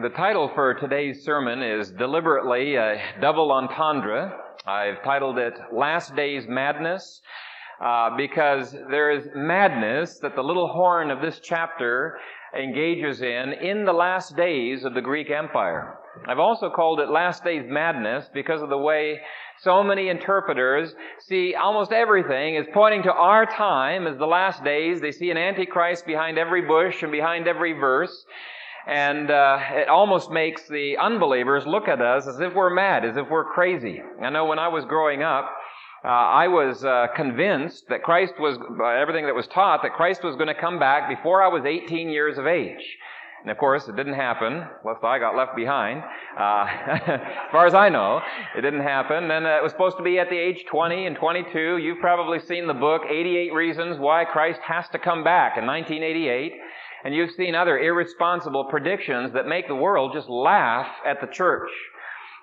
The title for today's sermon is deliberately a double entendre. I've titled it Last Days Madness, because there is madness that the little horn of this chapter engages in the last days of the Greek Empire. I've also called it Last Days Madness because of the way so many interpreters see almost everything as pointing to our time as the last days. They see an antichrist behind every bush and behind every verse. And it almost makes the unbelievers look at us as if we're mad, as if we're crazy. I know when I was growing up, I was convinced that Christ was, everything that was taught, that Christ was going to come back before I was 18 years of age. And of course, it didn't happen, unless I got left behind. As far as I know, it didn't happen. And it was supposed to be at the age 20 and 22. You've probably seen the book, 88 Reasons Why Christ Has to Come Back in 1988. And you've seen other irresponsible predictions that make the world just laugh at the church.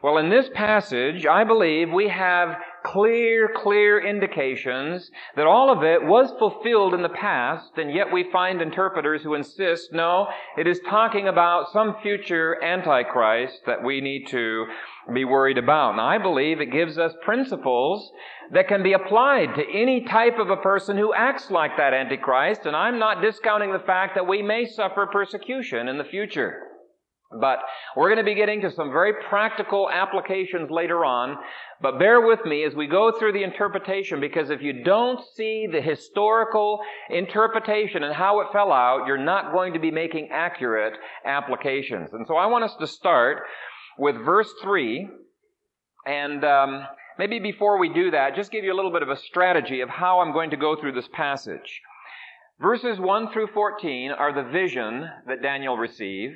Well, in this passage, I believe we have clear indications that all of it was fulfilled in the past, and yet we find interpreters who insist, no, it is talking about some future antichrist that we need to be worried about. Now, I believe it gives us principles that can be applied to any type of a person who acts like that antichrist, and I'm not discounting the fact that we may suffer persecution in the future. But we're going to be getting to some very practical applications later on. But bear with me as we go through the interpretation, because if you don't see the historical interpretation and how it fell out, you're not going to be making accurate applications. And so I want us to start with verse 3. And maybe before we do that, just give you a little bit of a strategy of how I'm going to go through this passage. Verses 1 through 14 are the vision that Daniel received.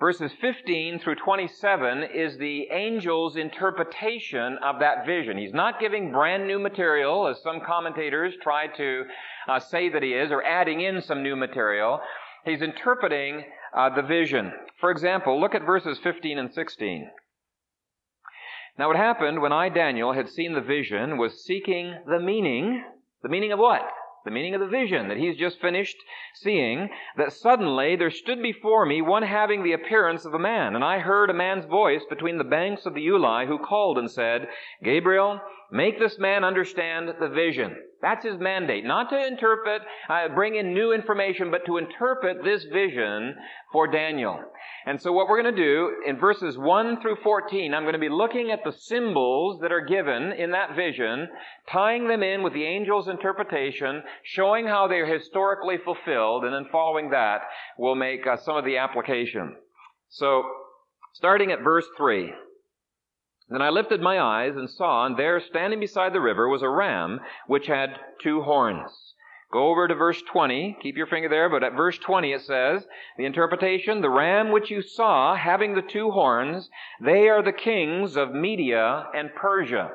Verses 15 through 27 is the angel's interpretation of that vision. He's not giving brand new material, as some commentators try to say that he is, or adding in some new material. He's interpreting the vision. For example, look at verses 15 and 16. Now it happened when I, Daniel, had seen the vision, was seeking the meaning of what? The meaning of the vision that he's just finished seeing, that suddenly there stood before me one having the appearance of a man, and I heard a man's voice between the banks of the Ulai who called and said, Gabriel, make this man understand the vision. That's his mandate, not to interpret, bring in new information, but to interpret this vision for Daniel. And so what we're going to do in verses 1 through 14, I'm going to be looking at the symbols that are given in that vision, tying them in with the angel's interpretation, showing how they are historically fulfilled, and then following that, we'll make some of the application. So, starting at verse 3. Then I lifted my eyes and saw, and there, standing beside the river, was a ram which had two horns. Go over to verse 20. Keep your finger there, but at verse 20 it says, the interpretation, the ram which you saw having the two horns, they are the kings of Media and Persia.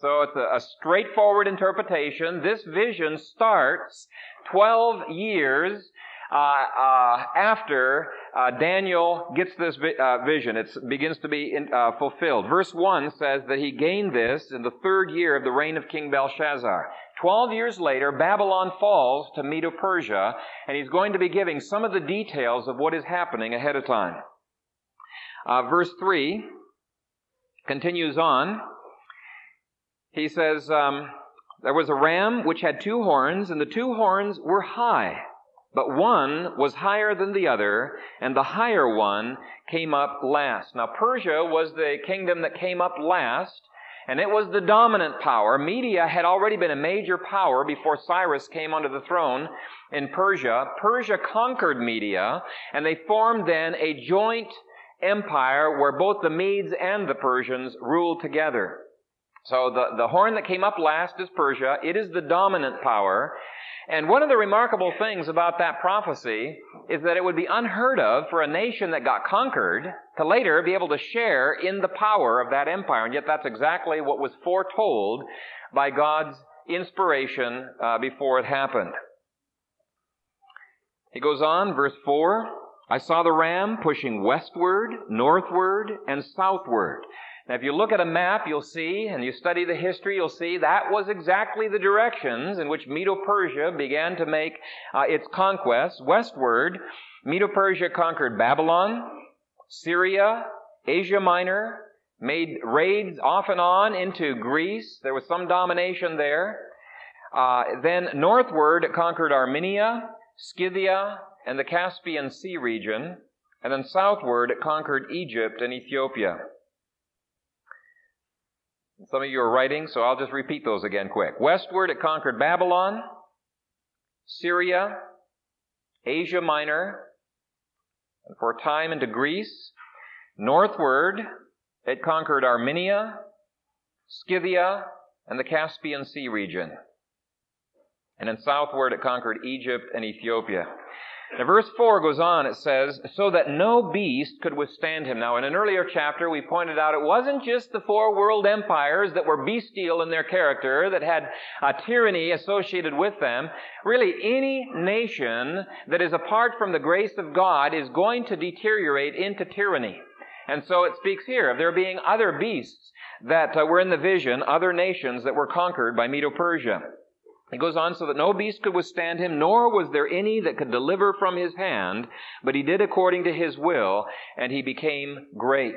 So it's a straightforward interpretation. This vision starts 12 years after Daniel gets this vision. It begins to be fulfilled. Verse 1 says that he gained this in the third year of the reign of King Belshazzar. 12 years later, Babylon falls to Medo-Persia, and he's going to be giving some of the details of what is happening ahead of time. Verse 3 continues on. He says, there was a ram which had two horns, and the two horns were high. But one was higher than the other, and the higher one came up last. Now, Persia was the kingdom that came up last, and it was the dominant power. Media had already been a major power before Cyrus came onto the throne in Persia. Persia conquered Media, and they formed then a joint empire where both the Medes and the Persians ruled together. So the horn that came up last is Persia. It is the dominant power. And one of the remarkable things about that prophecy is that it would be unheard of for a nation that got conquered to later be able to share in the power of that empire. And yet that's exactly what was foretold by God's inspiration before it happened. He goes on, verse 4, I saw the ram pushing westward, northward, and southward. Now, if you look at a map, you'll see, and you study the history, you'll see that was exactly the directions in which Medo-Persia began to make its conquests. Westward, Medo-Persia conquered Babylon, Syria, Asia Minor, made raids off and on into Greece. There was some domination there. Then northward, it conquered Armenia, Scythia, and the Caspian Sea region. And then southward, it conquered Egypt and Ethiopia. Some of you are writing, so I'll just repeat those again quick. Westward, it conquered Babylon, Syria, Asia Minor, and for a time into Greece. Northward, it conquered Armenia, Scythia, and the Caspian Sea region. And then southward, it conquered Egypt and Ethiopia. Now, verse 4 goes on, it says, so that no beast could withstand him. Now, in an earlier chapter, we pointed out it wasn't just the four world empires that were bestial in their character, that had a tyranny associated with them. Really, any nation that is apart from the grace of God is going to deteriorate into tyranny. And so it speaks here of there being other beasts that were in the vision, other nations that were conquered by Medo-Persia. It goes on, so that no beast could withstand him, nor was there any that could deliver from his hand, but he did according to his will, and he became great.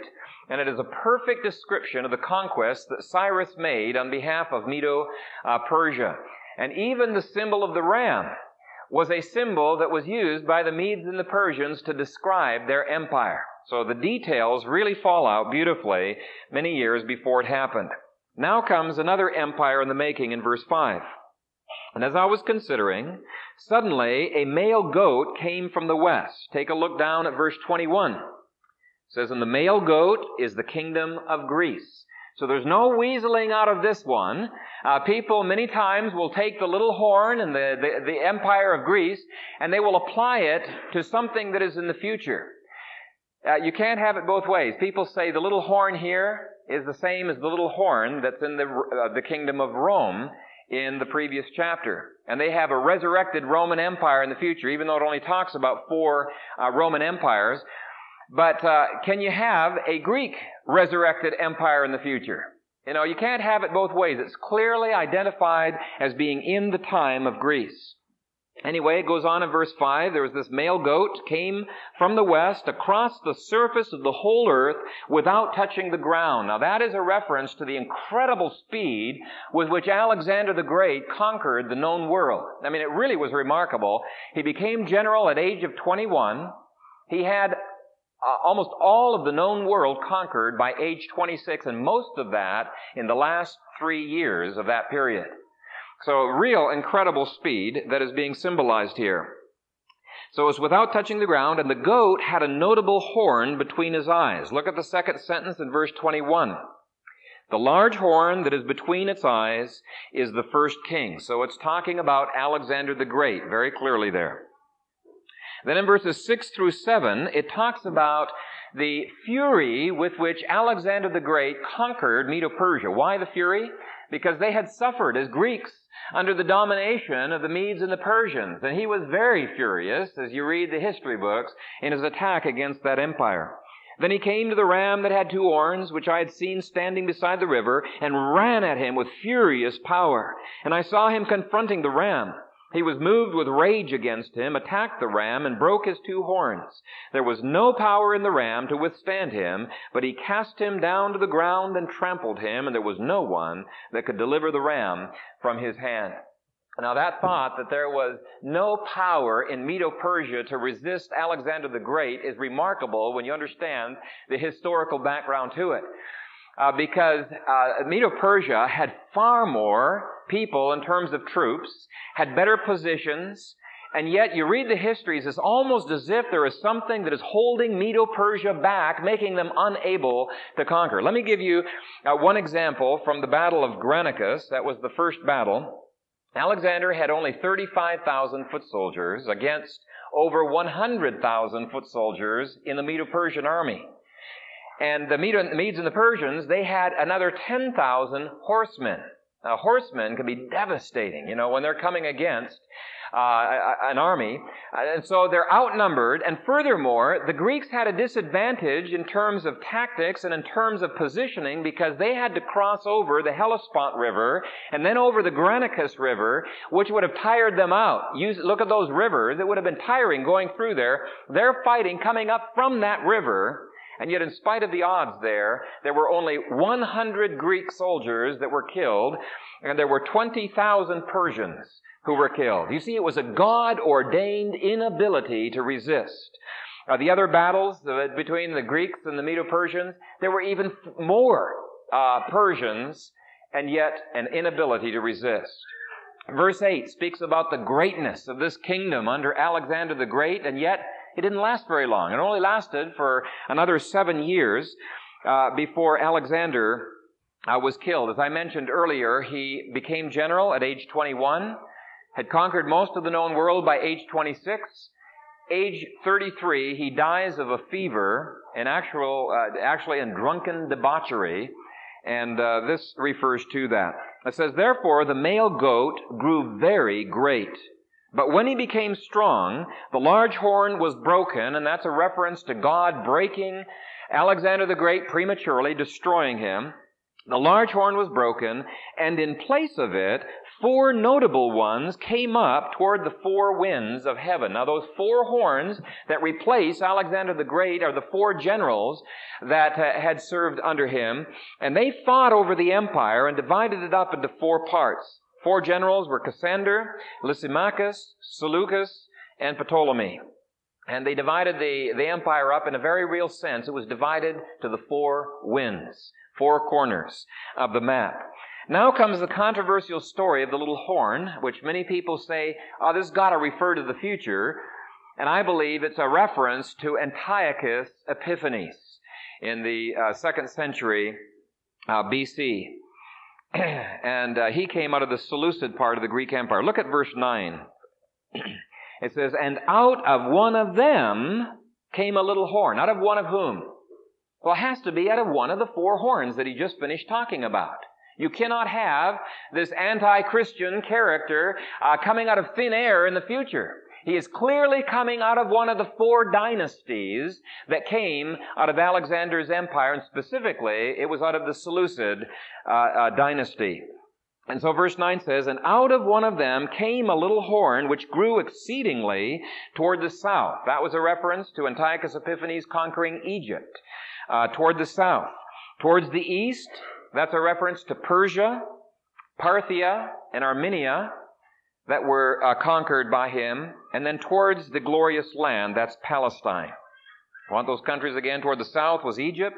And it is a perfect description of the conquest that Cyrus made on behalf of Medo-Persia. And even the symbol of the ram was a symbol that was used by the Medes and the Persians to describe their empire. So the details really fall out beautifully many years before it happened. Now comes another empire in the making in verse 5. And as I was considering, suddenly a male goat came from the west. Take a look down at verse 21. It says, and the male goat is the kingdom of Greece. So there's no weaseling out of this one. People many times will take the little horn and the empire of Greece, and they will apply it to something that is in the future. You can't have it both ways. People say the little horn here is the same as the little horn that's in the kingdom of Rome in the previous chapter. And they have a resurrected Roman Empire in the future, even though it only talks about four Roman empires. But can you have a Greek resurrected empire in the future? You know, you can't have it both ways. It's clearly identified as being in the time of Greece. Anyway, it goes on in verse 5, there was this male goat came from the west across the surface of the whole earth without touching the ground. Now that is a reference to the incredible speed with which Alexander the Great conquered the known world. I mean, it really was remarkable. He became general at age of 21. He had almost all of the known world conquered by age 26, and most of that in the last 3 years of that period. So real incredible speed that is being symbolized here. So it was without touching the ground, and the goat had a notable horn between his eyes. Look at the second sentence in verse 21. The large horn that is between its eyes is the first king. So it's talking about Alexander the Great, very clearly there. Then in verses 6 through 7, it talks about the fury with which Alexander the Great conquered Medo-Persia. Why the fury? Because they had suffered as Greeks under the domination of the Medes and the Persians. And he was very furious, as you read the history books, in his attack against that empire. Then he came to the ram that had two horns, which I had seen standing beside the river, and ran at him with furious power. And I saw him confronting the ram. He was moved with rage against him, attacked the ram, and broke his two horns. There was no power in the ram to withstand him, but he cast him down to the ground and trampled him, and there was no one that could deliver the ram from his hand. Now that thought that there was no power in Medo-Persia to resist Alexander the Great is remarkable when you understand the historical background to it. Because Medo-Persia had far more people in terms of troops, had better positions, and yet you read the histories, it's almost as if there is something that is holding Medo-Persia back, making them unable to conquer. Let me give you one example from the Battle of Granicus. That was the first battle. Alexander had only 35,000 foot soldiers against over 100,000 foot soldiers in the Medo-Persian army. And the Medes and the Persians, they had another 10,000 horsemen. Now, horsemen can be devastating, you know, when they're coming against an army. And so they're outnumbered. And furthermore, the Greeks had a disadvantage in terms of tactics and in terms of positioning because they had to cross over the Hellespont River and then over the Granicus River, which would have tired them out. Look at those rivers. It would have been tiring going through there. They're fighting coming up from that river. And yet in spite of the odds there were only 100 Greek soldiers that were killed, and there were 20,000 Persians who were killed. You see, it was a God-ordained inability to resist. The other battles between the Greeks and the Medo-Persians, there were even more Persians, and yet an inability to resist. Verse 8 speaks about the greatness of this kingdom under Alexander the Great, and yet it didn't last very long. It only lasted for another 7 years before Alexander was killed. As I mentioned earlier, he became general at age 21, had conquered most of the known world by age 26. Age 33, he dies of a fever, actually in drunken debauchery, and this refers to that. It says, therefore, the male goat grew very great. But when he became strong, the large horn was broken, and that's a reference to God breaking Alexander the Great prematurely, destroying him. The large horn was broken, and in place of it, 4 notable ones came up toward the 4 winds of heaven. Now, those 4 horns that replace Alexander the Great are the 4 generals that had served under him, and they fought over the empire and divided it up into 4 parts. 4 generals were Cassander, Lysimachus, Seleucus, and Ptolemy. And they divided the empire up in a very real sense. It was divided to the 4 winds, 4 corners of the map. Now comes the controversial story of the little horn, which many people say, oh, this has got to refer to the future. And I believe it's a reference to Antiochus Epiphanes in the 2nd century BC. And he came out of the Seleucid part of the Greek Empire. Look at verse 9. It says, and out of one of them came a little horn. Out of one of whom? Well, it has to be out of one of the 4 horns that he just finished talking about. You cannot have this anti-Christian character coming out of thin air in the future. He is clearly coming out of one of the 4 dynasties that came out of Alexander's empire, and specifically, it was out of the Seleucid dynasty. And so verse 9 says, and out of one of them came a little horn, which grew exceedingly toward the south. That was a reference to Antiochus Epiphanes conquering Egypt toward the south. Towards the east, that's a reference to Persia, Parthia, and Armenia that were conquered by him. And then towards the glorious land, that's Palestine. Want those countries again? Toward the south was Egypt.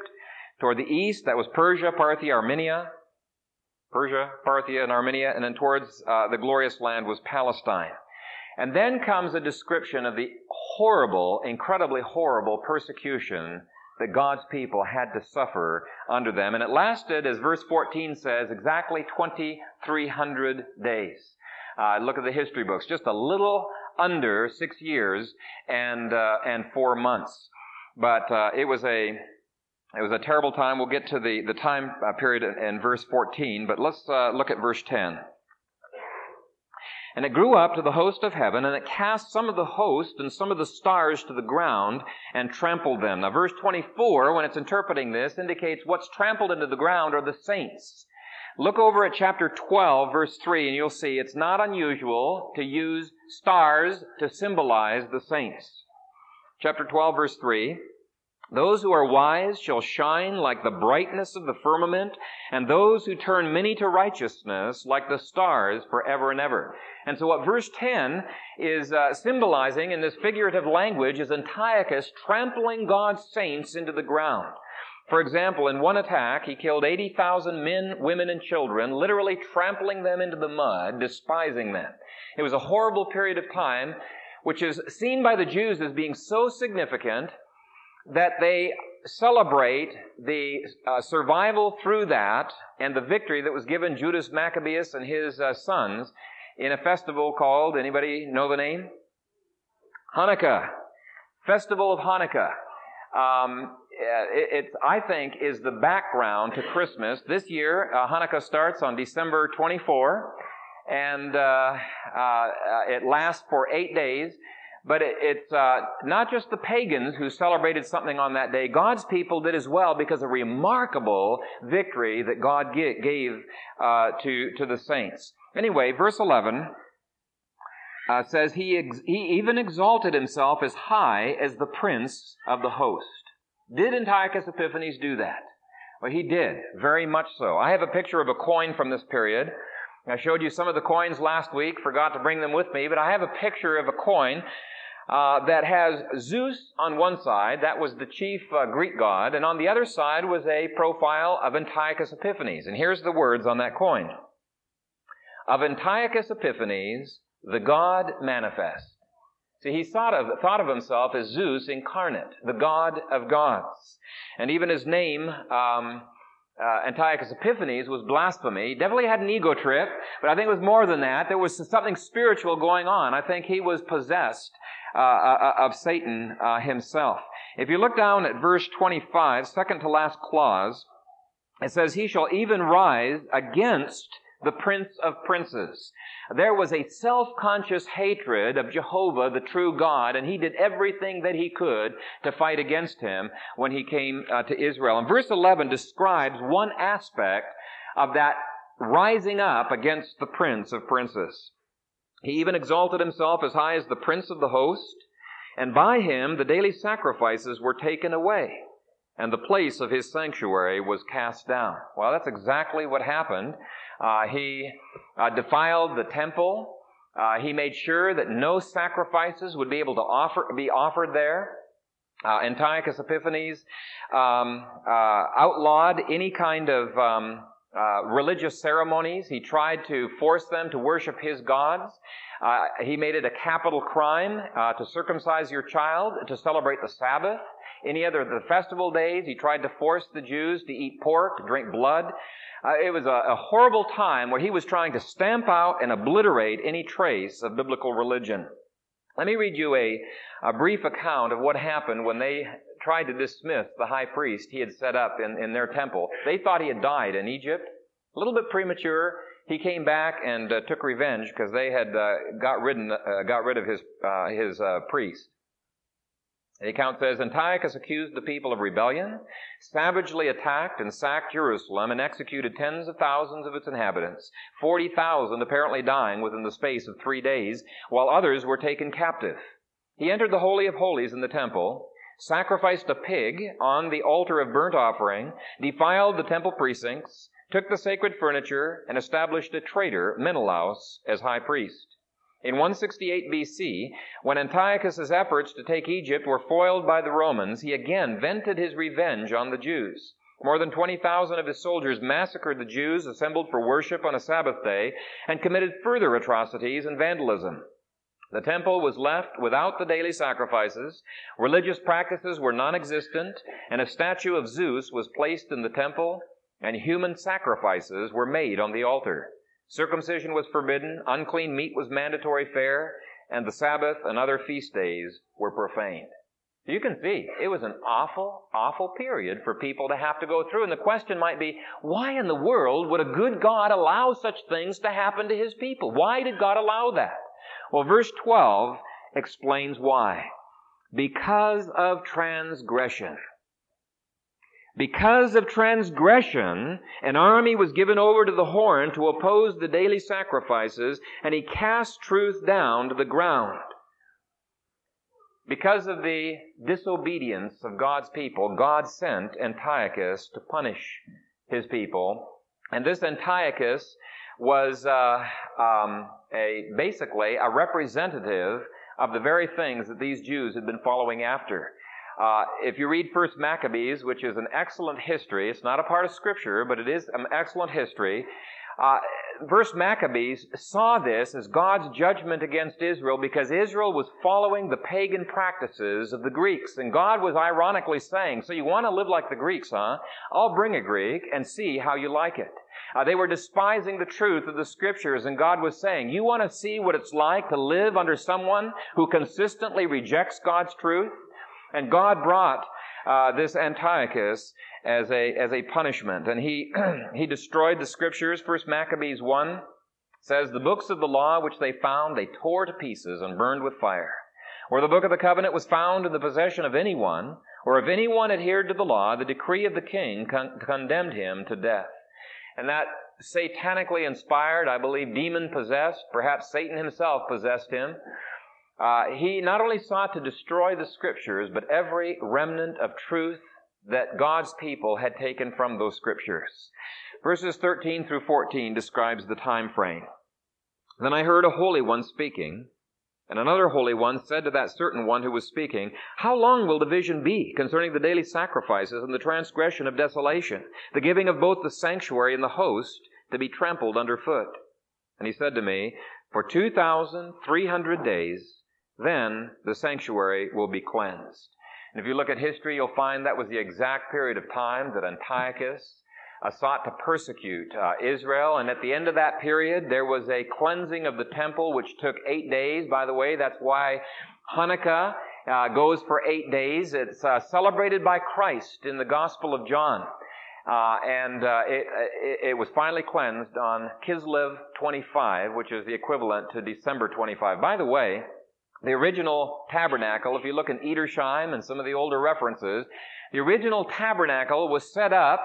Toward the east, that was Persia, Parthia, Armenia. Persia, Parthia, and Armenia. And then towards the glorious land was Palestine. And then comes a description of the horrible, incredibly horrible persecution that God's people had to suffer under them. And it lasted, as verse 14 says, exactly 2,300 days. Look at the history books. Just a little under 6 years and 4 months. But it was a terrible time. We'll get to the time period in verse 14, but let's look at verse 10. And it grew up to the host of heaven, and it cast some of the host and some of the stars to the ground and trampled them. Now, verse 24, when it's interpreting this, indicates what's trampled into the ground are the saints. Look over at chapter 12, verse 3, and you'll see it's not unusual to use stars to symbolize the saints. Chapter 12, verse 3, those who are wise shall shine like the brightness of the firmament, and those who turn many to righteousness like the stars forever and ever. And so what verse 10 is symbolizing in this figurative language is Antiochus trampling God's saints into the ground. For example, in one attack, he killed 80,000 men, women, and children, literally trampling them into the mud, despising them. It was a horrible period of time, which is seen by the Jews as being so significant that they celebrate the survival through that and the victory that was given Judas Maccabeus and his sons in a festival called, anybody know the name? Hanukkah. Festival of Hanukkah. I think, is the background to Christmas. This year, Hanukkah starts on December 24, and it lasts for 8 days. But it's not just the pagans who celebrated something on that day. God's people did as well because of a remarkable victory that God gave to the saints. Anyway, verse 11 says, he even exalted himself as high as the prince of the host. Did Antiochus Epiphanes do that? Well, he did, very much so. I have a picture of a coin from this period. I showed you some of the coins last week, forgot to bring them with me, but I have a picture of a coin that has Zeus on one side, that was the chief Greek god, and on the other side was a profile of Antiochus Epiphanes. And here's the words on that coin. Of Antiochus Epiphanes, the God manifest. See, he thought of himself as Zeus incarnate, the God of gods. And even his name, Antiochus Epiphanes, was blasphemy. He definitely had an ego trip, but I think it was more than that. There was something spiritual going on. I think he was possessed of Satan himself. If you look down at verse 25, second to last clause, it says, he shall even rise against the Prince of Princes. There was a self-conscious hatred of Jehovah, the true God, and he did everything that he could to fight against him when he came to Israel. And verse 11 describes one aspect of that rising up against the Prince of Princes. He even exalted himself as high as the Prince of the host, and by him the daily sacrifices were taken away, and the place of his sanctuary was cast down. Well, that's exactly what happened. He defiled the temple. He made sure that no sacrifices would be able to be offered there. Antiochus Epiphanes outlawed any kind of religious ceremonies. He tried to force them to worship his gods. He made it a capital crime to circumcise your child, to celebrate the Sabbath. Any other of the festival days, he tried to force the Jews to eat pork, to drink blood. It was a horrible time where he was trying to stamp out and obliterate any trace of biblical religion. Let me read you a brief account of what happened when they tried to dismiss the high priest he had set up in their temple. They thought he had died in Egypt. A little bit premature. He came back and took revenge because they had got rid of his priest. The account says, Antiochus accused the people of rebellion, savagely attacked and sacked Jerusalem, and executed tens of thousands of its inhabitants, 40,000 apparently dying within the space of 3 days, while others were taken captive. He entered the Holy of Holies in the temple, sacrificed a pig on the altar of burnt offering, defiled the temple precincts, took the sacred furniture, and established a traitor, Menelaus, as high priest. In 168 B.C., when Antiochus's efforts to take Egypt were foiled by the Romans, he again vented his revenge on the Jews. More than 20,000 of his soldiers massacred the Jews assembled for worship on a Sabbath day and committed further atrocities and vandalism. The temple was left without the daily sacrifices, religious practices were non-existent, and a statue of Zeus was placed in the temple, and human sacrifices were made on the altar. Circumcision was forbidden, unclean meat was mandatory fare, and the Sabbath and other feast days were profaned. You can see, it was an awful, awful period for people to have to go through. And the question might be, why in the world would a good God allow such things to happen to his people? Why did God allow that? Well, verse 12 explains why. Because of transgression. Because of transgression, an army was given over to the horn to oppose the daily sacrifices, and he cast truth down to the ground. Because of the disobedience of God's people, God sent Antiochus to punish his people. And this Antiochus was basically a representative of the very things that these Jews had been following after. If you read 1 Maccabees, which is an excellent history, it's not a part of Scripture, but it is an excellent history, 1 Maccabees saw this as God's judgment against Israel because Israel was following the pagan practices of the Greeks. And God was ironically saying, so you want to live like the Greeks, huh? I'll bring a Greek and see how you like it. They were despising the truth of the Scriptures, and God was saying, you want to see what it's like to live under someone who consistently rejects God's truth? And God brought this Antiochus as a punishment. And he destroyed the Scriptures. 1 Maccabees 1 says, the books of the law which they found, they tore to pieces and burned with fire. Where the book of the covenant was found in the possession of anyone, or if anyone adhered to the law, the decree of the king condemned him to death. And that satanically inspired, I believe, demon-possessed, perhaps Satan himself possessed him, he not only sought to destroy the Scriptures, but every remnant of truth that God's people had taken from those scriptures. Verses 13 through 14 describes the time frame. Then I heard a holy one speaking, and another holy one said to that certain one who was speaking, "How long will the vision be concerning the daily sacrifices and the transgression of desolation, the giving of both the sanctuary and the host to be trampled underfoot?" And he said to me, "For 2,300 days, then the sanctuary will be cleansed." And if you look at history, you'll find that was the exact period of time that Antiochus sought to persecute Israel. And at the end of that period, there was a cleansing of the temple, which took 8 days. By the way, that's why Hanukkah goes for 8 days. It's celebrated by Christ in the Gospel of John. It was finally cleansed on Kislev 25, which is the equivalent to December 25. By the way, the original tabernacle, if you look in Edersheim and some of the older references, the original tabernacle was set up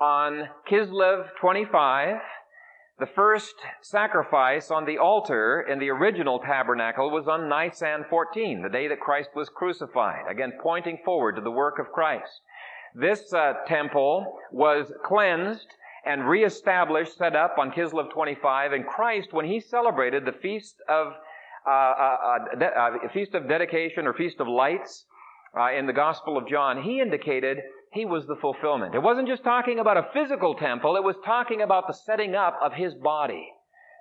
on Kislev 25. The first sacrifice on the altar in the original tabernacle was on Nisan 14, the day that Christ was crucified, again pointing forward to the work of Christ. This temple was cleansed and reestablished, set up on Kislev 25, and Christ, when he celebrated the Feast of Dedication or Feast of Lights in the Gospel of John, he indicated he was the fulfillment. It wasn't just talking about a physical temple, it was talking about the setting up of his body,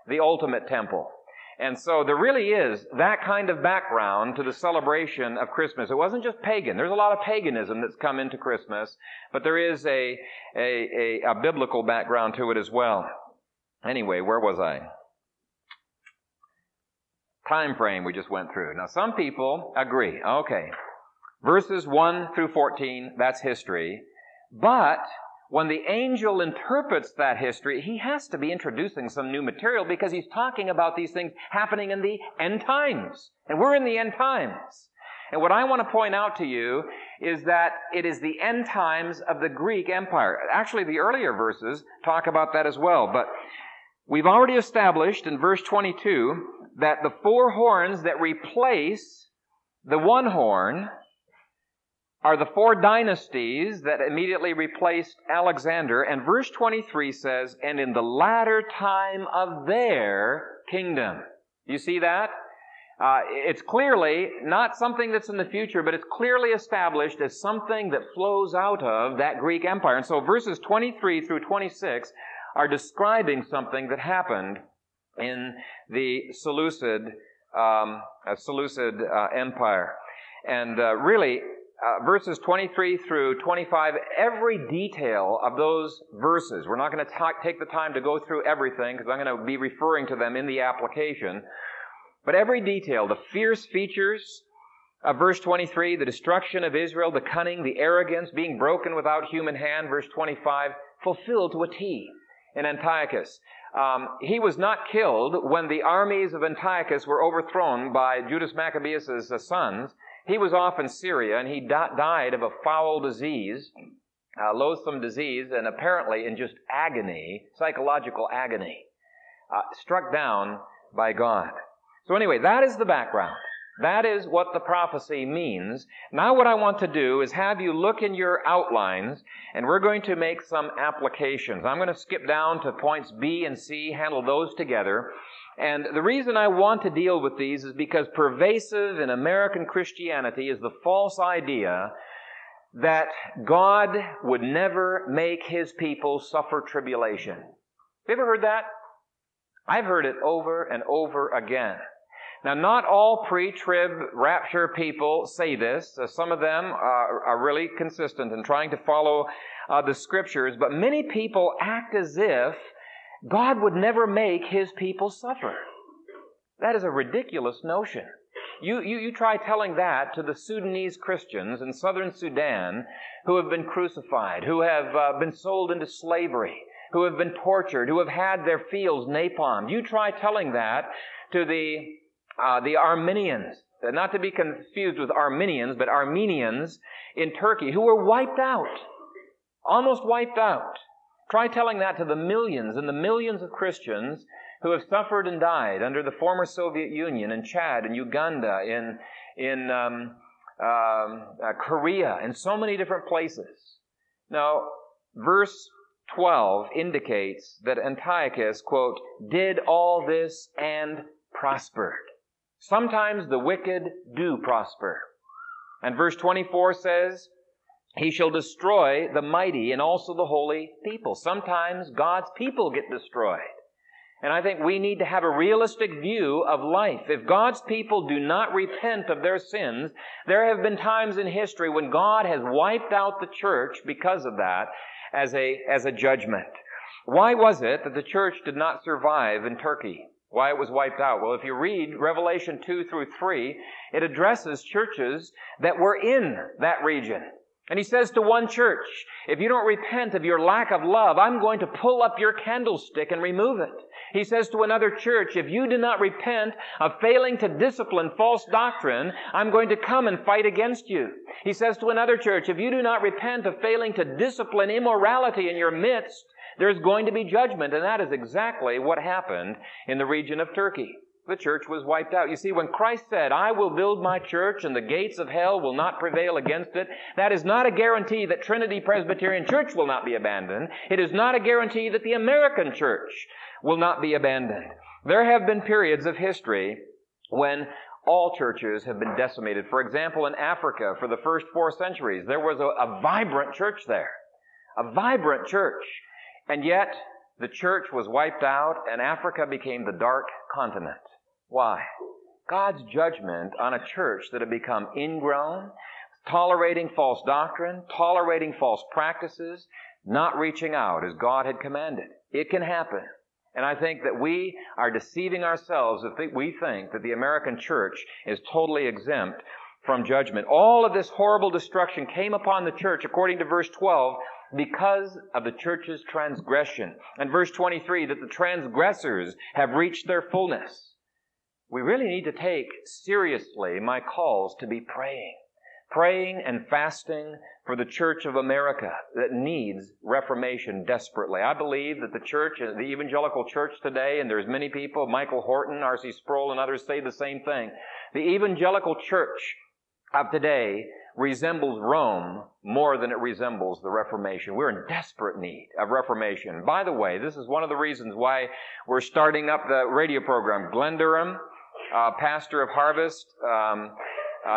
the ultimate temple. And so there really is that kind of background to the celebration of Christmas. It wasn't just pagan. There's a lot of paganism that's come into Christmas, but there is a biblical background to it as well. Anyway, where was I? Time frame we just went through. Now, some people agree. Okay, verses 1 through 14, that's history. But when the angel interprets that history, he has to be introducing some new material because he's talking about these things happening in the end times. And we're in the end times. And what I want to point out to you is that it is the end times of the Greek Empire. Actually, the earlier verses talk about that as well. But we've already established in verse 22 that the four horns that replace the one horn are the four dynasties that immediately replaced Alexander. And verse 23 says, "And in the latter time of their kingdom." You see that? It's clearly not something that's in the future, but it's clearly established as something that flows out of that Greek Empire. And so verses 23 through 26 are describing something that happened in the Seleucid Empire. And really, verses 23 through 25, every detail of those verses, we're not going to take the time to go through everything because I'm going to be referring to them in the application, but every detail, the fierce features of verse 23, the destruction of Israel, the cunning, the arrogance, being broken without human hand, verse 25, fulfilled to a T in Antiochus. He was not killed when the armies of Antiochus were overthrown by Judas Maccabeus' sons. He was off in Syria, and he died of a foul disease, a loathsome disease, and apparently in just agony, psychological agony, struck down by God. So anyway, that is the background. That is what the prophecy means. Now what I want to do is have you look in your outlines, and we're going to make some applications. I'm going to skip down to points B and C, handle those together. And the reason I want to deal with these is because pervasive in American Christianity is the false idea that God would never make his people suffer tribulation. Have you ever heard that? I've heard it over and over again. Now, not all pre-trib rapture people say this. Some of them are really consistent in trying to follow the scriptures, but many people act as if God would never make his people suffer. That is a ridiculous notion. You try telling that to the Sudanese Christians in southern Sudan who have been crucified, who have been sold into slavery, who have been tortured, who have had their fields napalmed. You try telling that to the Armenians, not to be confused with Armenians, but Armenians in Turkey who were wiped out, almost wiped out. Try telling that to the millions and the millions of Christians who have suffered and died under the former Soviet Union in Chad and Uganda, in Korea, and so many different places. Now, verse 12 indicates that Antiochus, quote, did all this and prospered. Sometimes the wicked do prosper. And verse 24 says, he shall destroy the mighty and also the holy people. Sometimes God's people get destroyed. And I think we need to have a realistic view of life. If God's people do not repent of their sins, there have been times in history when God has wiped out the church because of that as a judgment. Why was it that the church did not survive in Turkey? Why it was wiped out? Well, if you read Revelation 2 through 3, it addresses churches that were in that region. And he says to one church, if you don't repent of your lack of love, I'm going to pull up your candlestick and remove it. He says to another church, if you do not repent of failing to discipline false doctrine, I'm going to come and fight against you. He says to another church, if you do not repent of failing to discipline immorality in your midst, there's going to be judgment. And that is exactly what happened in the region of Turkey. The church was wiped out. You see, when Christ said, I will build my church and the gates of hell will not prevail against it, that is not a guarantee that Trinity Presbyterian Church will not be abandoned. It is not a guarantee that the American church will not be abandoned. There have been periods of history when all churches have been decimated. For example, in Africa, for the first 4 centuries, there was a vibrant church there, a vibrant church. And yet the church was wiped out and Africa became the dark continent. Why? God's judgment on a church that had become ingrown, tolerating false doctrine, tolerating false practices, not reaching out as God had commanded. It can happen. And I think that we are deceiving ourselves if we think that the American church is totally exempt from judgment. All of this horrible destruction came upon the church, according to verse 12, because of the church's transgression. And verse 23, that the transgressors have reached their fullness. We really need to take seriously my calls to be praying and fasting for the Church of America that needs reformation desperately. I believe that the church, the evangelical church today, and there's many people, Michael Horton, R.C. Sproul, and others say the same thing. The evangelical church of today resembles Rome more than it resembles the Reformation. We're in desperate need of reformation. By the way, this is one of the reasons why we're starting up the radio program. Glenn Durham, pastor of Harvest,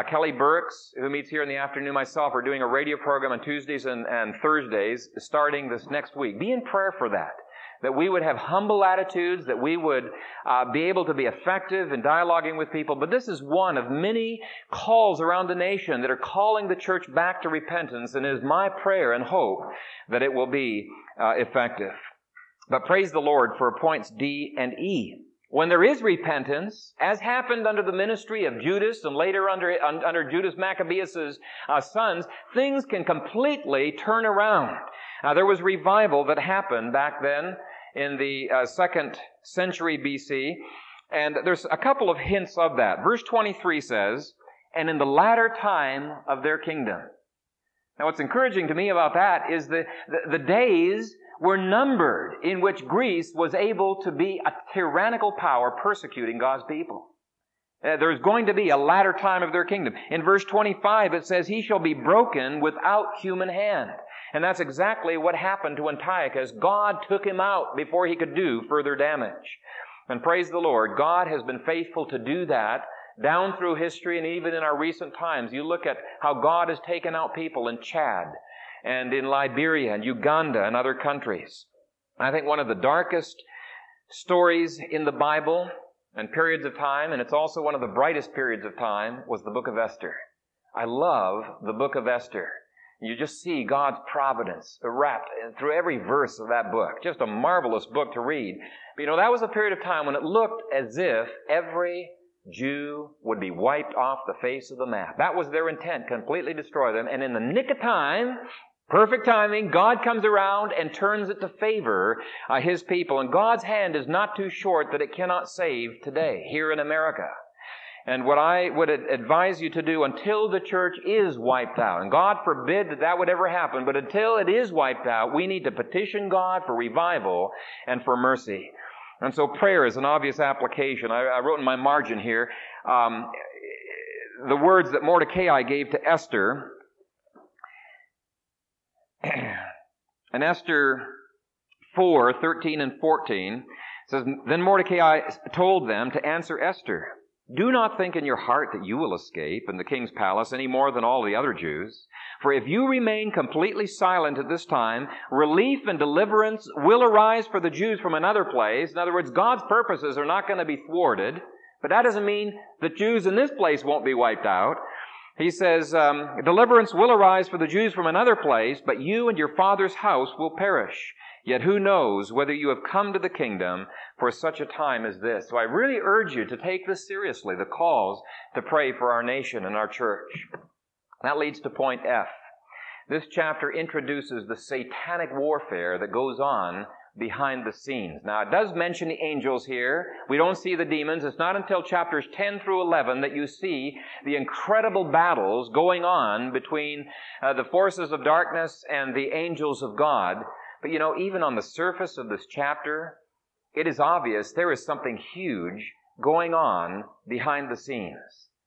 Kelly Burks, who meets here in the afternoon, myself, are doing a radio program on Tuesdays and Thursdays starting this next week. Be in prayer for that we would have humble attitudes, that we would be able to be effective in dialoguing with people. But this is one of many calls around the nation that are calling the church back to repentance, and it is my prayer and hope that it will be effective. But praise the Lord for points D and E. When there is repentance, as happened under the ministry of Judas and later under Judas Maccabeus' sons, things can completely turn around. There was revival that happened back then in the 2nd century BC, and there's a couple of hints of that. Verse 23 says, and in the latter time of their kingdom. Now, what's encouraging to me about that is the days were numbered in which Greece was able to be a tyrannical power persecuting God's people. There's going to be a latter time of their kingdom. In verse 25, it says, he shall be broken without human hand. And that's exactly what happened to Antiochus. God took him out before he could do further damage. And praise the Lord, God has been faithful to do that down through history and even in our recent times. You look at how God has taken out people in Chad and in Liberia and Uganda and other countries. I think one of the darkest stories in the Bible and periods of time, and it's also one of the brightest periods of time, was the book of Esther. I love the book of Esther. You just see God's providence wrapped through every verse of that book. Just a marvelous book to read. But you know, that was a period of time when it looked as if every Jew would be wiped off the face of the map. That was their intent, completely destroy them. And in the nick of time, perfect timing, God comes around and turns it to favor His people. And God's hand is not too short that it cannot save today here in America. And what I would advise you to do until the church is wiped out, and God forbid that that would ever happen, but until it is wiped out, we need to petition God for revival and for mercy. And so prayer is an obvious application. I wrote in my margin here, the words that Mordecai gave to Esther. In Esther 4, 13 and 14, it says, Then Mordecai told them to answer Esther, Do not think in your heart that you will escape in the king's palace any more than all the other Jews. For if you remain completely silent at this time, relief and deliverance will arise for the Jews from another place. In other words, God's purposes are not going to be thwarted. But that doesn't mean the Jews in this place won't be wiped out. He says, deliverance will arise for the Jews from another place, but you and your father's house will perish. Yet who knows whether you have come to the kingdom for such a time as this. So I really urge you to take this seriously, the calls to pray for our nation and our church. That leads to point F. This chapter introduces the satanic warfare that goes on behind the scenes. Now, it does mention the angels here. We don't see the demons. It's not until chapters 10 through 11 that you see the incredible battles going on between the forces of darkness and the angels of God. But, you know, even on the surface of this chapter, it is obvious there is something huge going on behind the scenes.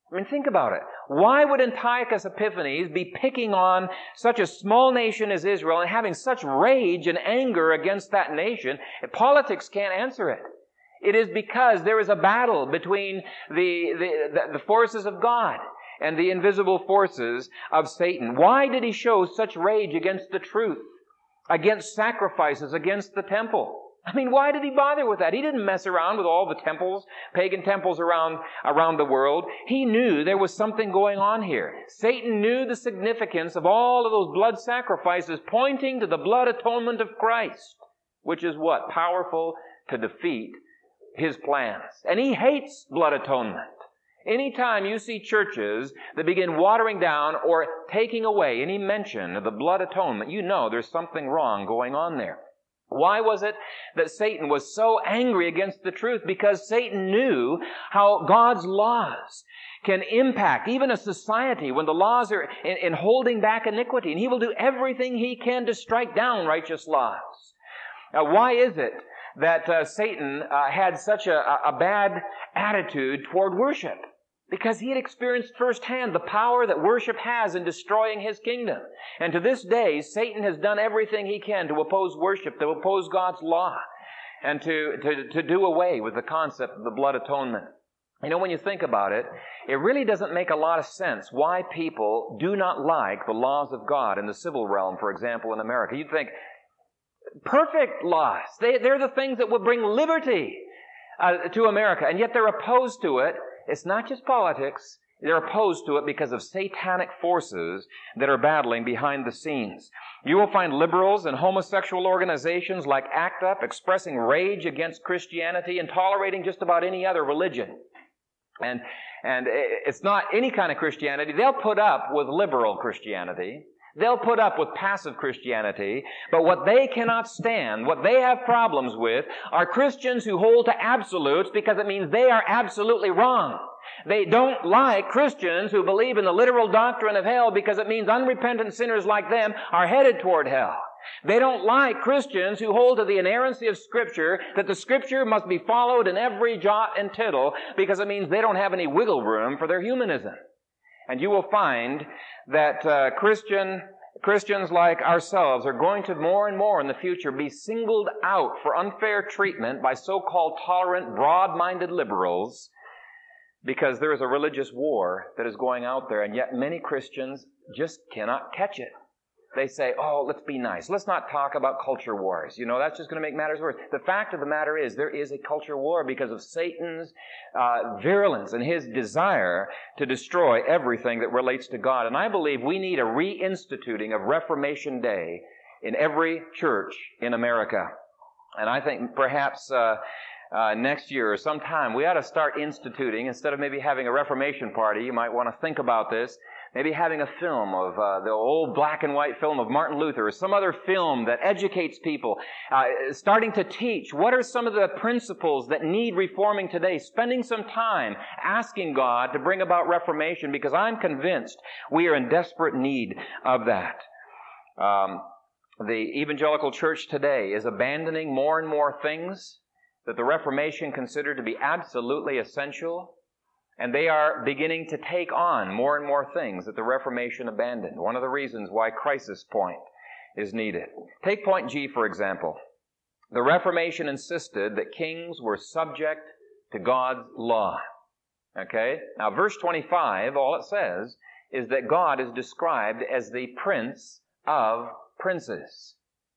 I mean, think about it. Why would Antiochus Epiphanes be picking on such a small nation as Israel and having such rage and anger against that nation? Politics can't answer it. It is because there is a battle between the forces of God and the invisible forces of Satan. Why did he show such rage against the truth, against sacrifices, against the temple? I mean, why did he bother with that? He didn't mess around with all the temples, pagan temples around the world. He knew there was something going on here. Satan knew the significance of all of those blood sacrifices pointing to the blood atonement of Christ, which is what? Powerful to defeat his plans. And he hates blood atonement. Anytime you see churches that begin watering down or taking away any mention of the blood atonement, you know there's something wrong going on there. Why was it that Satan was so angry against the truth? Because Satan knew how God's laws can impact even a society when the laws are in holding back iniquity. And he will do everything he can to strike down righteous laws. Why is it that Satan had such a bad attitude toward worship? Because he had experienced firsthand the power that worship has in destroying his kingdom. And to this day, Satan has done everything he can to oppose worship, to oppose God's law, and to do away with the concept of the blood atonement. You know, when you think about it, it really doesn't make a lot of sense why people do not like the laws of God in the civil realm, for example, in America. You'd think, perfect laws. They're the things that will bring liberty to America, and yet they're opposed to it. It's not just politics. They're opposed to it because of satanic forces that are battling behind the scenes. You will find liberals and homosexual organizations like ACT UP expressing rage against Christianity and tolerating just about any other religion. And it's not any kind of Christianity. They'll put up with liberal Christianity. They'll put up with passive Christianity, but what they cannot stand, what they have problems with, are Christians who hold to absolutes because it means they are absolutely wrong. They don't like Christians who believe in the literal doctrine of hell because it means unrepentant sinners like them are headed toward hell. They don't like Christians who hold to the inerrancy of Scripture, that the Scripture must be followed in every jot and tittle because it means they don't have any wiggle room for their humanism. And you will find that Christians like ourselves are going to more and more in the future be singled out for unfair treatment by so-called tolerant, broad-minded liberals because there is a religious war that is going out there, and yet many Christians just cannot catch it. They say, oh, let's be nice. Let's not talk about culture wars. You know, that's just going to make matters worse. The fact of the matter is there is a culture war because of Satan's virulence and his desire to destroy everything that relates to God. And I believe we need a reinstituting of Reformation Day in every church in America. And I think perhaps next year or sometime we ought to start instituting, instead of maybe having a Reformation party, you might want to think about this, maybe having a film of the old black and white film of Martin Luther or some other film that educates people, starting to teach what are some of the principles that need reforming today, spending some time asking God to bring about reformation, because I'm convinced we are in desperate need of that. The evangelical church today is abandoning more and more things that the Reformation considered to be absolutely essential. And they are beginning to take on more and more things that the Reformation abandoned. One of the reasons why crisis point is needed. Take point G, for example. The Reformation insisted that kings were subject to God's law. Okay? Now, verse 25, all it says is that God is described as the prince of princes.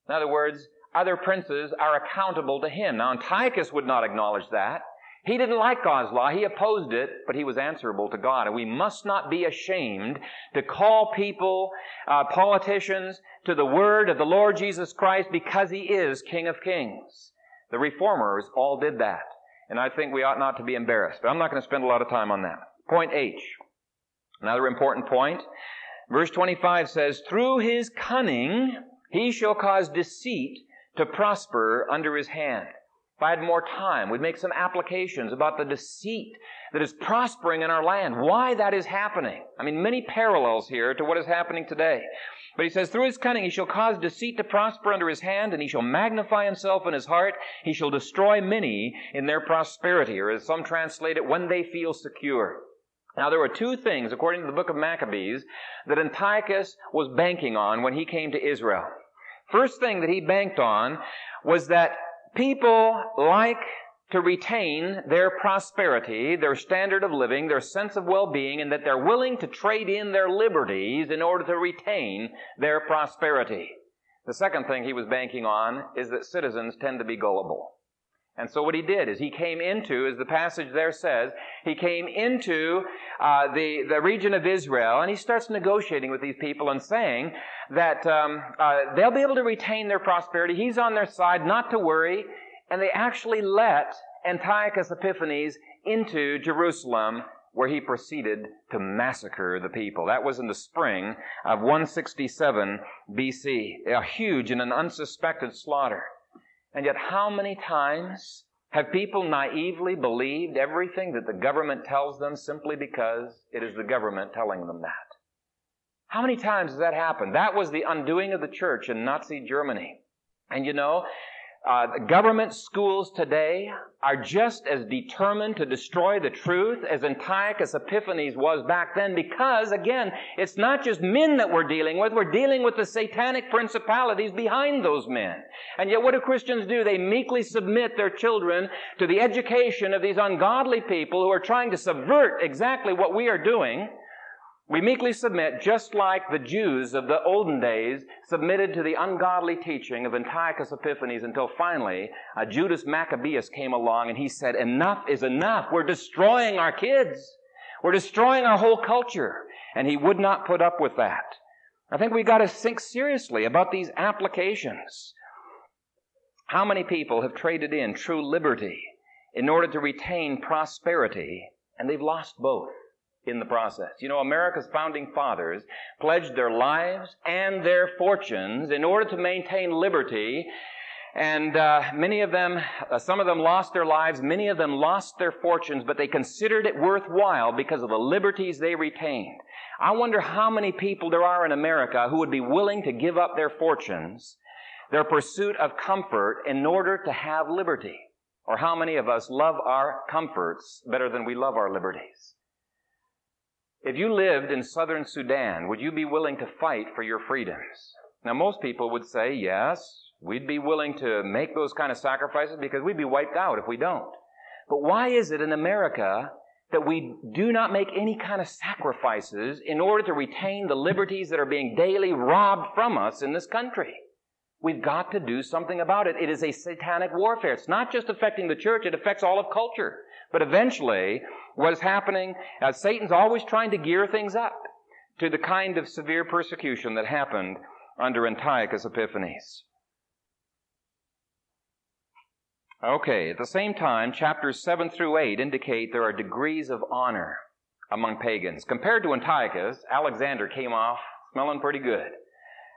In other words, other princes are accountable to him. Now, Antiochus would not acknowledge that. He didn't like God's law. He opposed it, but he was answerable to God. And we must not be ashamed to call people, politicians, to the word of the Lord Jesus Christ, because he is King of Kings. The reformers all did that. And I think we ought not to be embarrassed. But I'm not going to spend a lot of time on that. Point H, another important point. Verse 25 says, "Through his cunning, he shall cause deceit to prosper under his hand." If I had more time, we'd make some applications about the deceit that is prospering in our land, why that is happening. I mean, many parallels here to what is happening today. But he says, "Through his cunning he shall cause deceit to prosper under his hand, and he shall magnify himself in his heart. He shall destroy many in their prosperity," or as some translate it, "when they feel secure." Now, there were two things, according to the book of Maccabees, that Antiochus was banking on when he came to Israel. First thing that he banked on was that people like to retain their prosperity, their standard of living, their sense of well-being, and that they're willing to trade in their liberties in order to retain their prosperity. The second thing he was banking on is that citizens tend to be gullible. And so what he did is he came into, as the passage there says, he came into the region of Israel, and he starts negotiating with these people and saying that they'll be able to retain their prosperity. He's on their side, not to worry. And they actually let Antiochus Epiphanes into Jerusalem, where he proceeded to massacre the people. That was in the spring of 167 BC, a huge and an unsuspected slaughter. And yet how many times have people naively believed everything that the government tells them simply because it is the government telling them that? How many times has that happened? That was the undoing of the church in Nazi Germany. And you know, government schools today are just as determined to destroy the truth as Antiochus Epiphanes was back then, because, again, it's not just men that we're dealing with. We're dealing with the satanic principalities behind those men. And yet what do Christians do? They meekly submit their children to the education of these ungodly people who are trying to subvert exactly what we are doing. We meekly submit, just like the Jews of the olden days submitted to the ungodly teaching of Antiochus Epiphanes, until finally Judas Maccabeus came along and he said, "Enough is enough. We're destroying our kids. We're destroying our whole culture." And he would not put up with that. I think we got to think seriously about these applications. How many people have traded in true liberty in order to retain prosperity, and they've lost both in the process? You know, America's founding fathers pledged their lives and their fortunes in order to maintain liberty, and many of them, some of them lost their lives, many of them lost their fortunes, but they considered it worthwhile because of the liberties they retained. I wonder how many people there are in America who would be willing to give up their fortunes, their pursuit of comfort, in order to have liberty. Or how many of us love our comforts better than we love our liberties? If you lived in southern Sudan, would you be willing to fight for your freedoms? Now, most people would say, yes, we'd be willing to make those kind of sacrifices because we'd be wiped out if we don't. But why is it in America that we do not make any kind of sacrifices in order to retain the liberties that are being daily robbed from us in this country? We've got to do something about it. It is a satanic warfare. It's not just affecting the church. It affects all of culture. But eventually, what is happening, Satan's always trying to gear things up to the kind of severe persecution that happened under Antiochus Epiphanes. Okay, at the same time, chapters 7 through 8 indicate there are degrees of honor among pagans. Compared to Antiochus, Alexander came off smelling pretty good.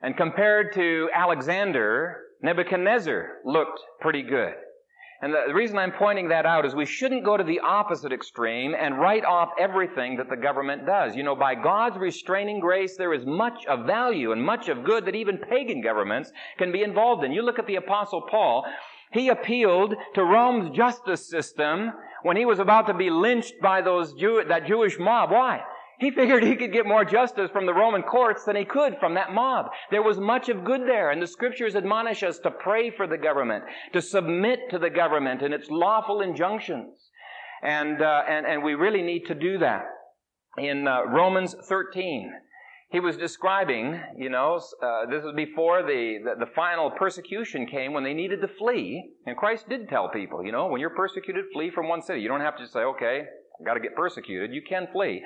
And compared to Alexander, Nebuchadnezzar looked pretty good. And the reason I'm pointing that out is we shouldn't go to the opposite extreme and write off everything that the government does. You know, by God's restraining grace, there is much of value and much of good that even pagan governments can be involved in. You look at the Apostle Paul. He appealed to Rome's justice system when he was about to be lynched by that Jewish mob. Why? He figured he could get more justice from the Roman courts than he could from that mob. There was much of good there, and the Scriptures admonish us to pray for the government, to submit to the government and its lawful injunctions. And we really need to do that. In Romans 13, he was describing, this was before the final persecution came when they needed to flee. And Christ did tell people, when you're persecuted, flee from one city. You don't have to say, okay, I've got to get persecuted. You can flee.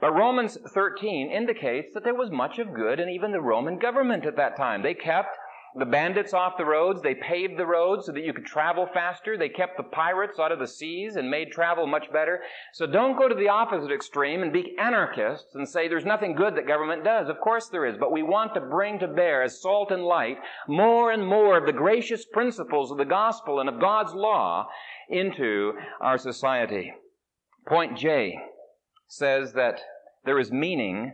But Romans 13 indicates that there was much of good in even the Roman government at that time. They kept the bandits off the roads. They paved the roads so that you could travel faster. They kept the pirates out of the seas and made travel much better. So don't go to the opposite extreme and be anarchists and say there's nothing good that government does. Of course there is, but we want to bring to bear as salt and light more and more of the gracious principles of the gospel and of God's law into our society. Point J says that there is meaning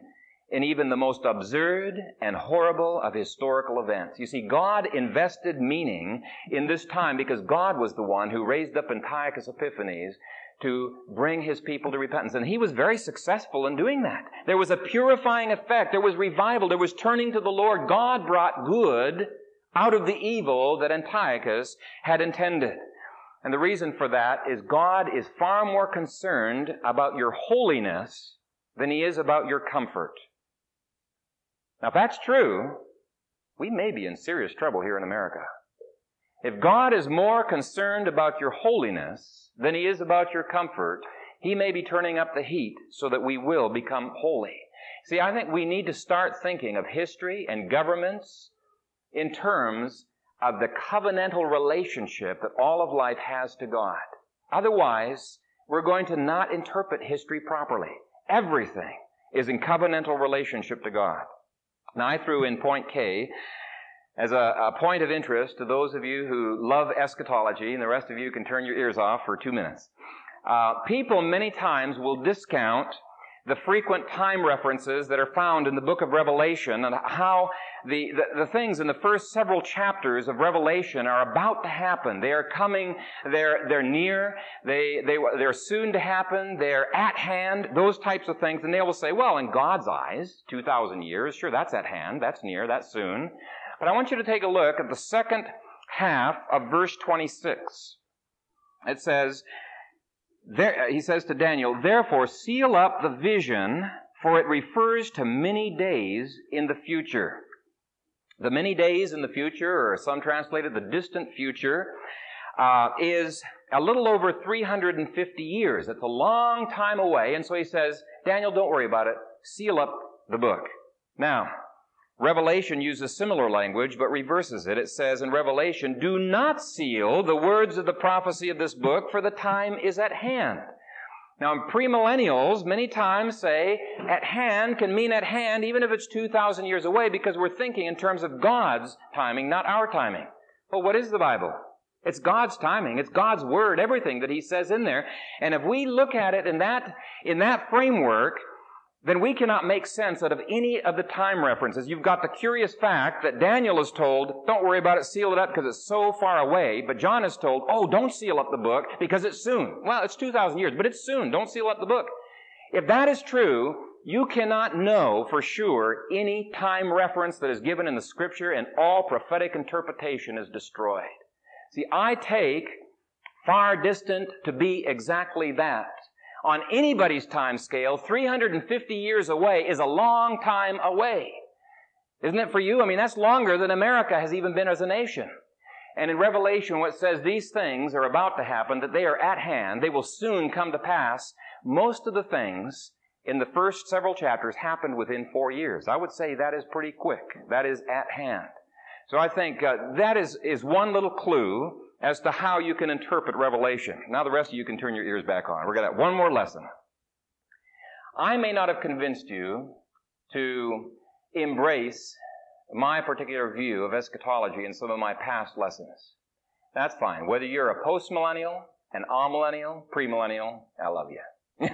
in even the most absurd and horrible of historical events. You see, God invested meaning in this time because God was the one who raised up Antiochus Epiphanes to bring his people to repentance. And he was very successful in doing that. There was a purifying effect. There was revival. There was turning to the Lord. God brought good out of the evil that Antiochus had intended. And the reason for that is God is far more concerned about your holiness than he is about your comfort. Now, if that's true, we may be in serious trouble here in America. If God is more concerned about your holiness than he is about your comfort, he may be turning up the heat so that we will become holy. See, I think we need to start thinking of history and governments in terms of the covenantal relationship that all of life has to God. Otherwise, we're going to not interpret history properly. Everything is in covenantal relationship to God. Now, I threw in point K as a point of interest to those of you who love eschatology, and the rest of you can turn your ears off for 2 minutes. People many times will discount the frequent time references that are found in the book of Revelation and how the things in the first several chapters of Revelation are about to happen. They are coming, they're near, they're soon to happen, they're at hand, those types of things. And they will say, well, in God's eyes, 2,000 years, sure, that's at hand, that's near, that's soon. But I want you to take a look at the second half of verse 26. It says, he says to Daniel, therefore seal up the vision, for it refers to many days in the future. The many days in the future, or some translated the distant future, is a little over 350 years. It's a long time away. And so he says, Daniel, don't worry about it. Seal up the book. Now, Revelation uses similar language, but reverses it. It says in Revelation, do not seal the words of the prophecy of this book, for the time is at hand. Now, in premillennials, many times say at hand can mean at hand, even if it's 2,000 years away, because we're thinking in terms of God's timing, not our timing. Well, what is the Bible? It's God's timing. It's God's word, everything that he says in there. And if we look at it in that framework, then we cannot make sense out of any of the time references. You've got the curious fact that Daniel is told, don't worry about it, seal it up because it's so far away. But John is told, oh, don't seal up the book because it's soon. Well, it's 2,000 years, but it's soon. Don't seal up the book. If that is true, you cannot know for sure any time reference that is given in the Scripture, and all prophetic interpretation is destroyed. See, I take far distant to be exactly that. On anybody's time scale, 350 years away is a long time away. Isn't it for you? I mean, that's longer than America has even been as a nation. And in Revelation, what says these things are about to happen, that they are at hand, they will soon come to pass. Most of the things in the first several chapters happened within 4 years. I would say that is pretty quick. That is at hand. So I think that is one little clue as to how you can interpret Revelation. Now the rest of you can turn your ears back on. We're going to have one more lesson. I may not have convinced you to embrace my particular view of eschatology in some of my past lessons. That's fine. Whether you're a post-millennial, an amillennial, premillennial, I love you.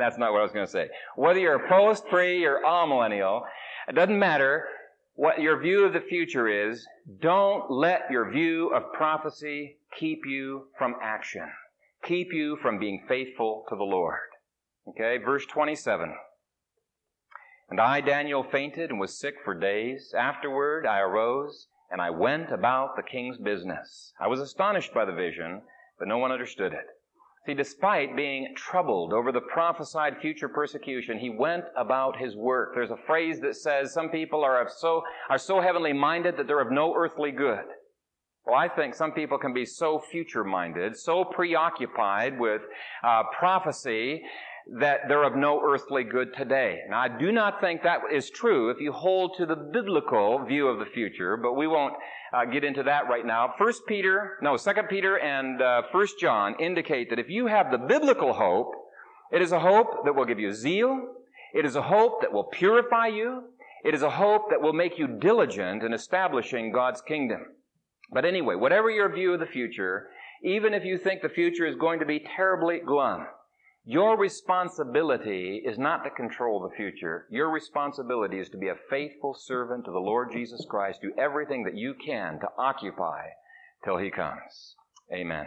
That's not what I was going to say. Whether you're a post, pre, or amillennial, it doesn't matter what your view of the future is. Don't let your view of prophecy keep you from action. keep you from being faithful to the Lord. Okay, verse 27. And I, Daniel, fainted and was sick for days. Afterward I arose, and I went about the king's business. I was astonished by the vision, but no one understood it. See, despite being troubled over the prophesied future persecution, he went about his work. There's a phrase that says some people are so heavenly minded that they're of no earthly good. Well, I think some people can be so future-minded, so preoccupied with prophecy that they're of no earthly good today. Now, I do not think that is true if you hold to the biblical view of the future, but we won't get into that right now. 2 Peter and 1 John indicate that if you have the biblical hope, it is a hope that will give you zeal. It is a hope that will purify you. It is a hope that will make you diligent in establishing God's kingdom. But anyway, whatever your view of the future, even if you think the future is going to be terribly glum, your responsibility is not to control the future. Your responsibility is to be a faithful servant to the Lord Jesus Christ. Do everything that you can to occupy till He comes. Amen.